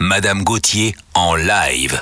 Madame Gauthier en live.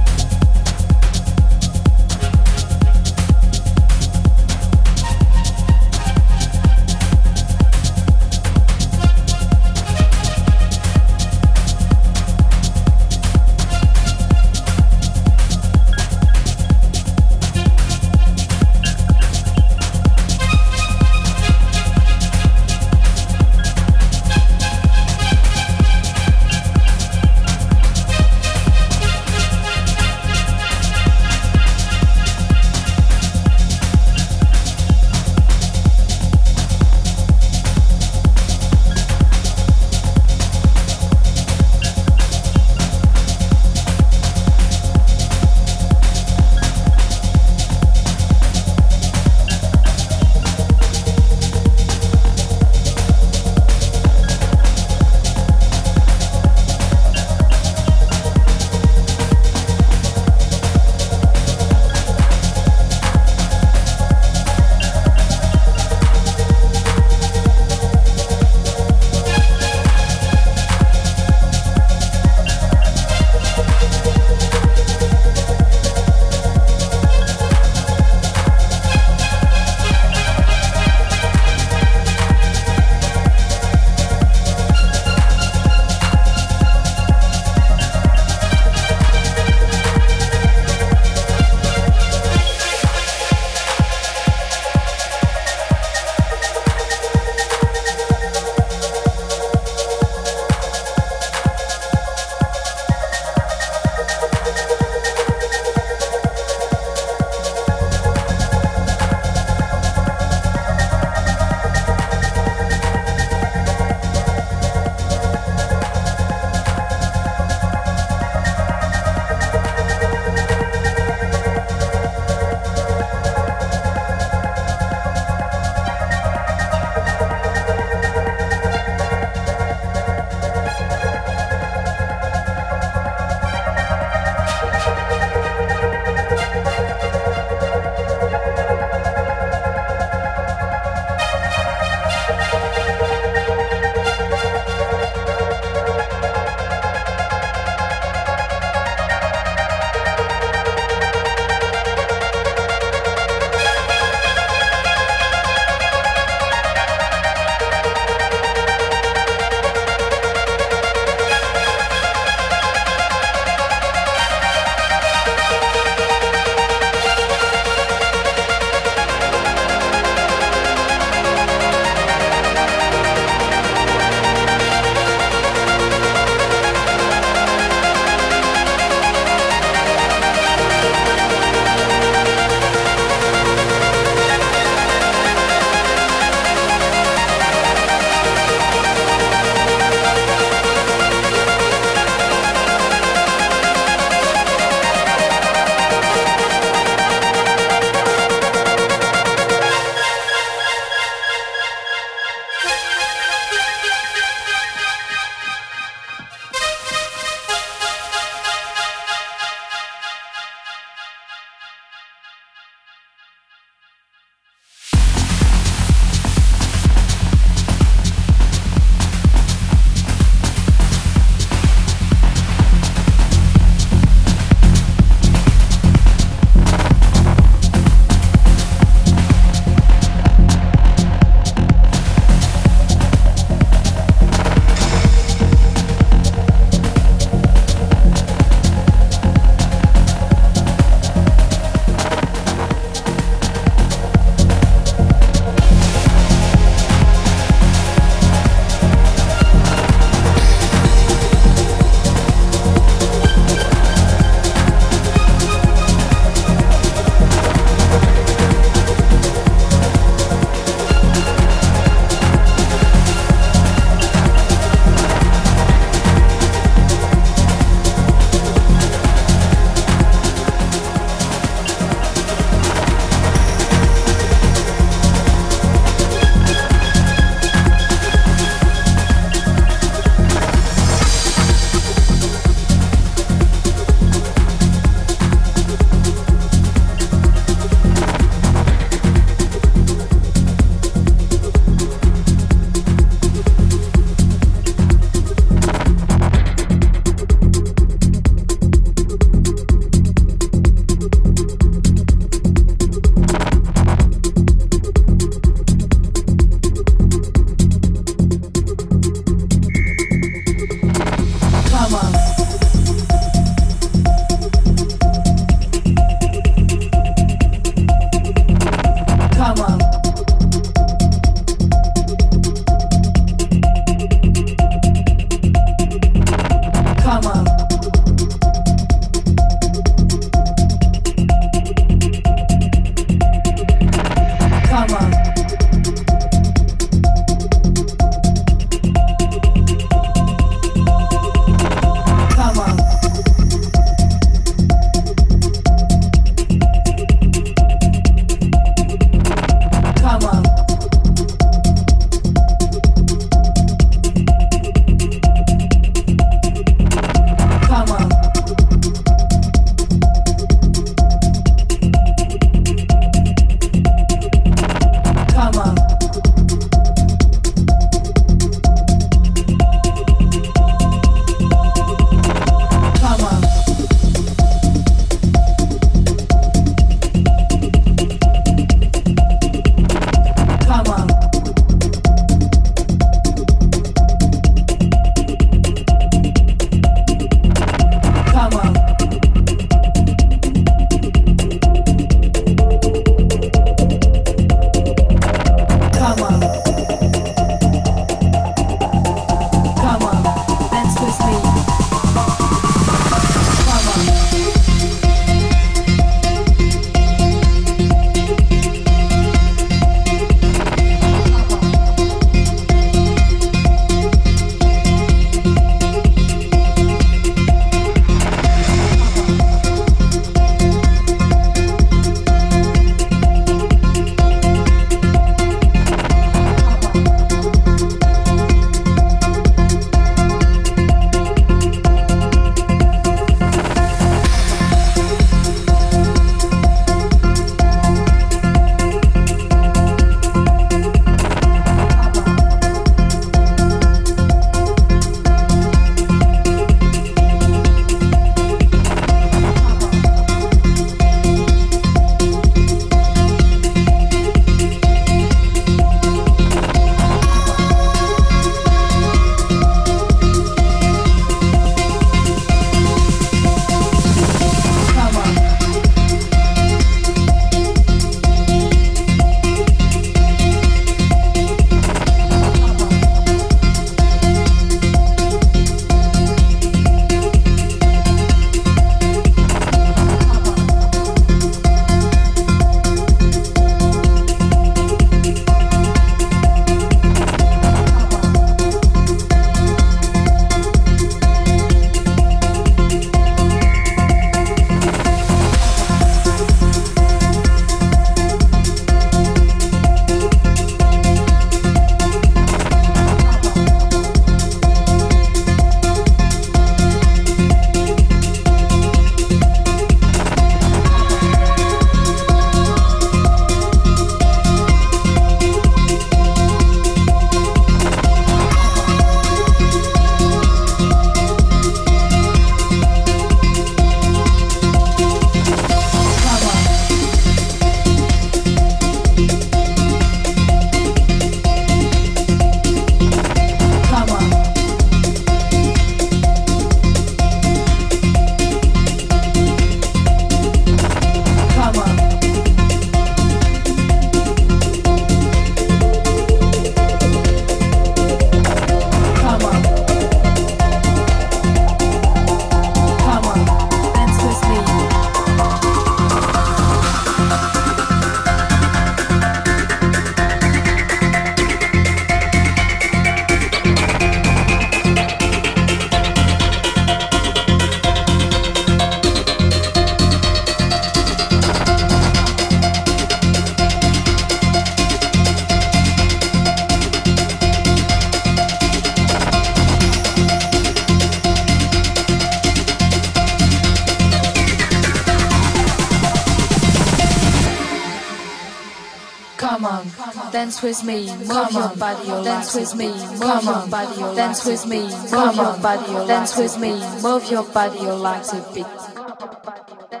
dance with me, move your body, dance with me, move your body, dance with me, move your body, dance with me, move your body like a beat.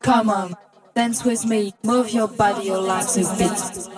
Come on, dance with me, move your body like a beat.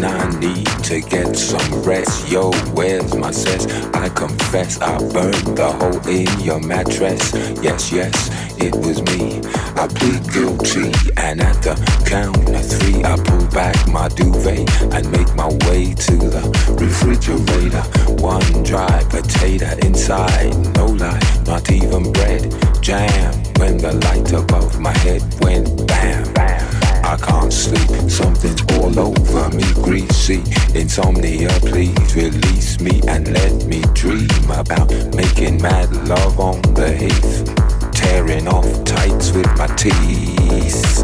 I need to, to get some rest. Yo, where's my sense? I confess I burned the hole in your mattress. Yes, yes, it was me. I plead guilty, and at the count of three I pull back my duvet and make my way to the refrigerator. One dry potato inside, no lie, not even bread. Jam, when the light above my head went bam, bam. I can't sleep, something's all over me, greasy. Insomnia, please release me and let me dream about making mad love on the heath, tearing off tights with my teeth.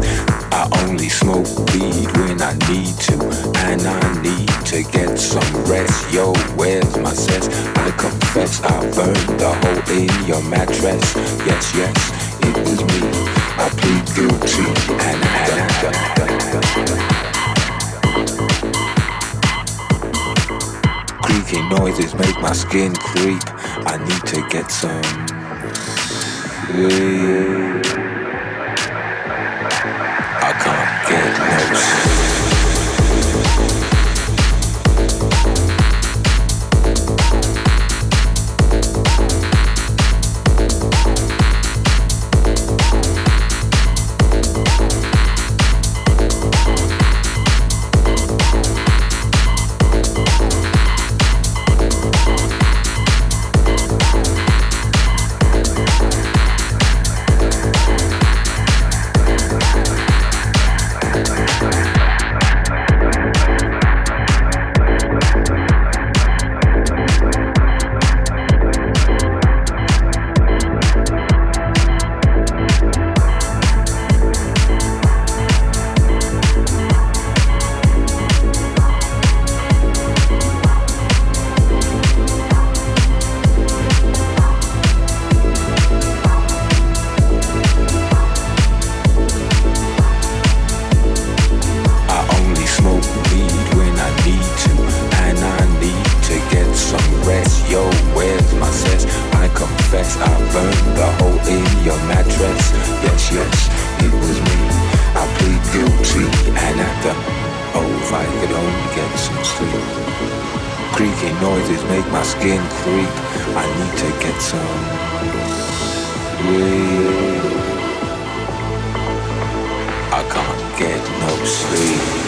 I only smoke weed when I need to, and I need to get some rest. Yo, where's my sense? I confess I burned the hole in your mattress. Yes, yes, it was me. I plead guilty and creaky noises make my skin creep. I need to get some sleep. I can't get no sleep.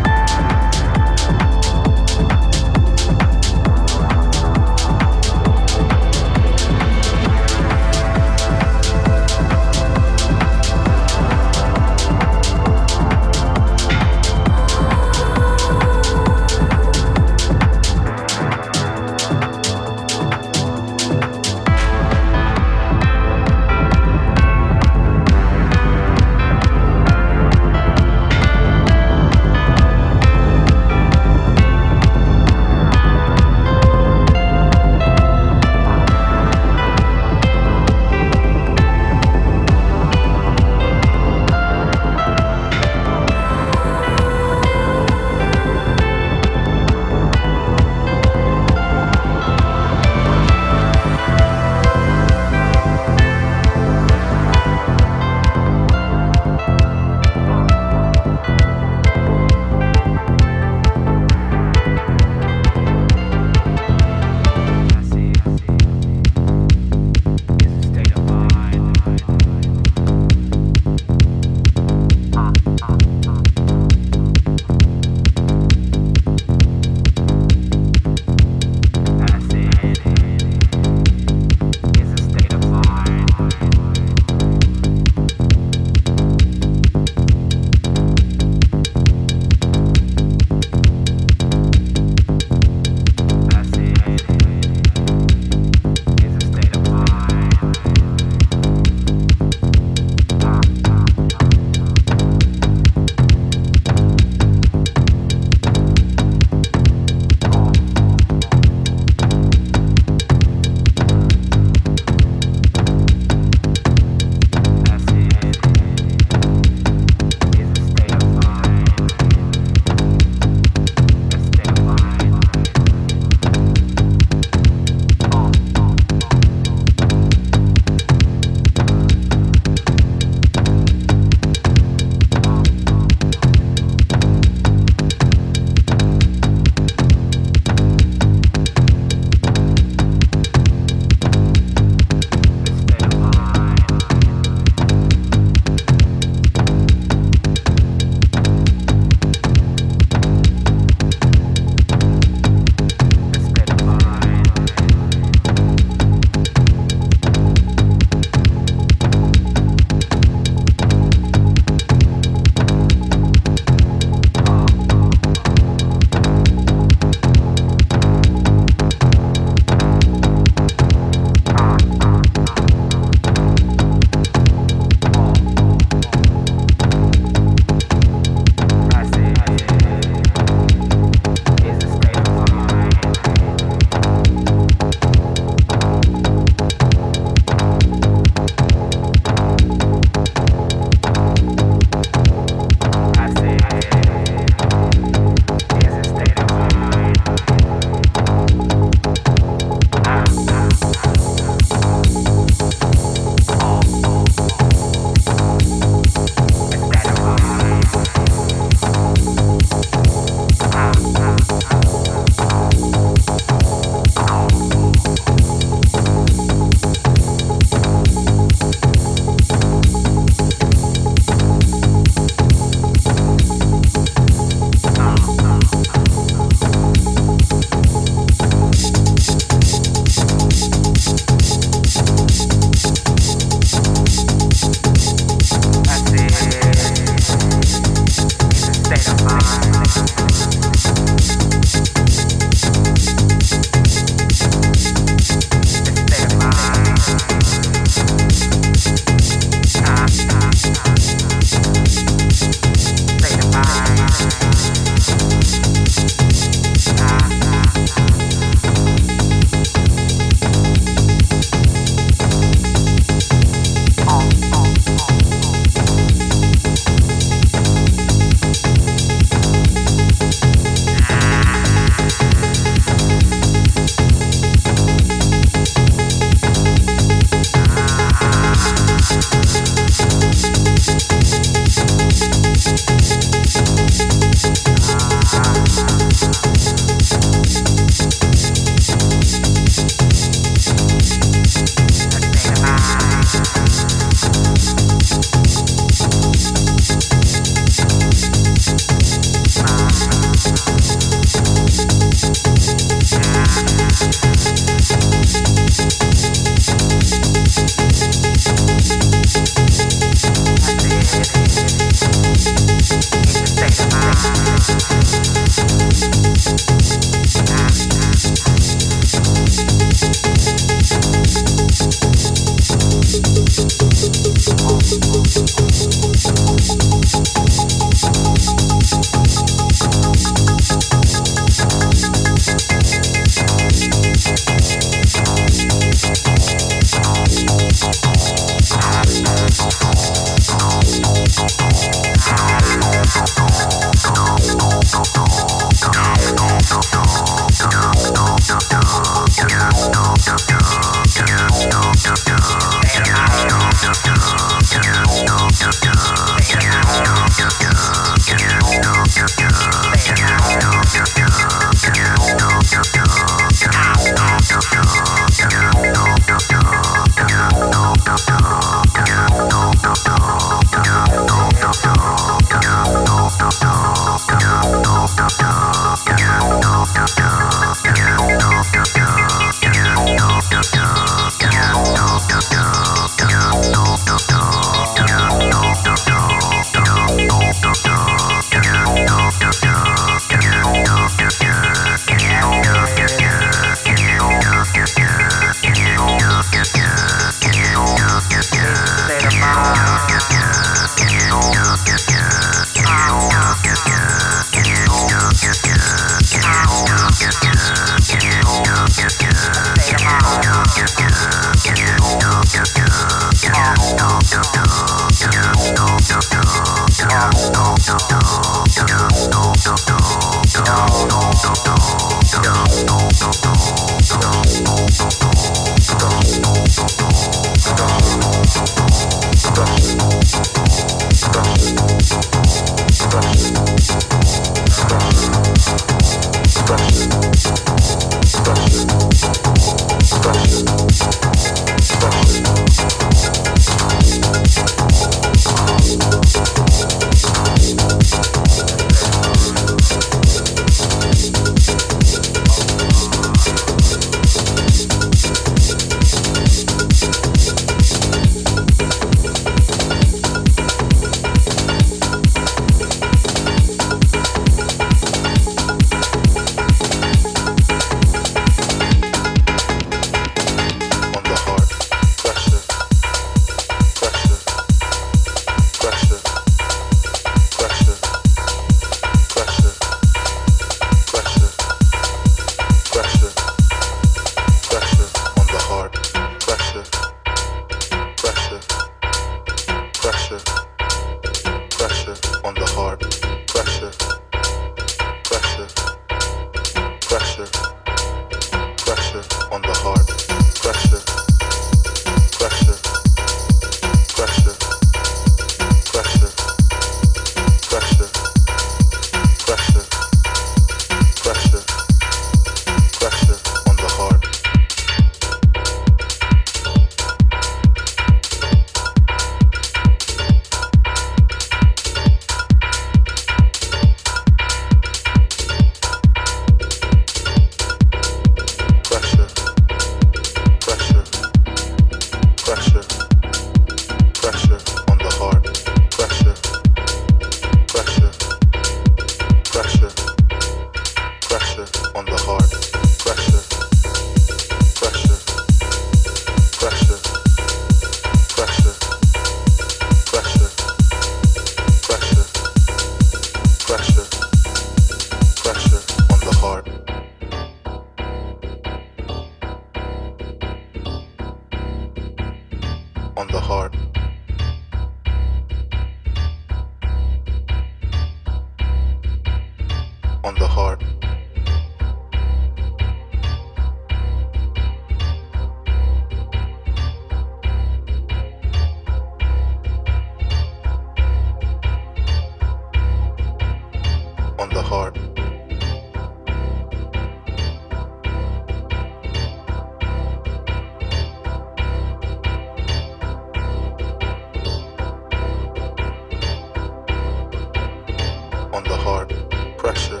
Pressure.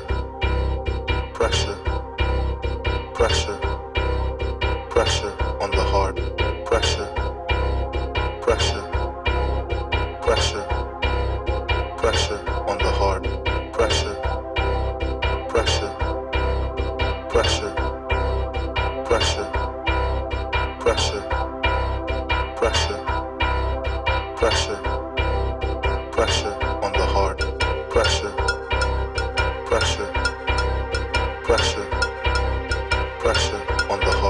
pressure on the heart, pressure, pressure, pressure, pressure on the heart, pressure, pressure, pressure, pressure, pressure, pressure, pressure, pressure on the heart, pressure, pressure, pressure, pressure on the heart.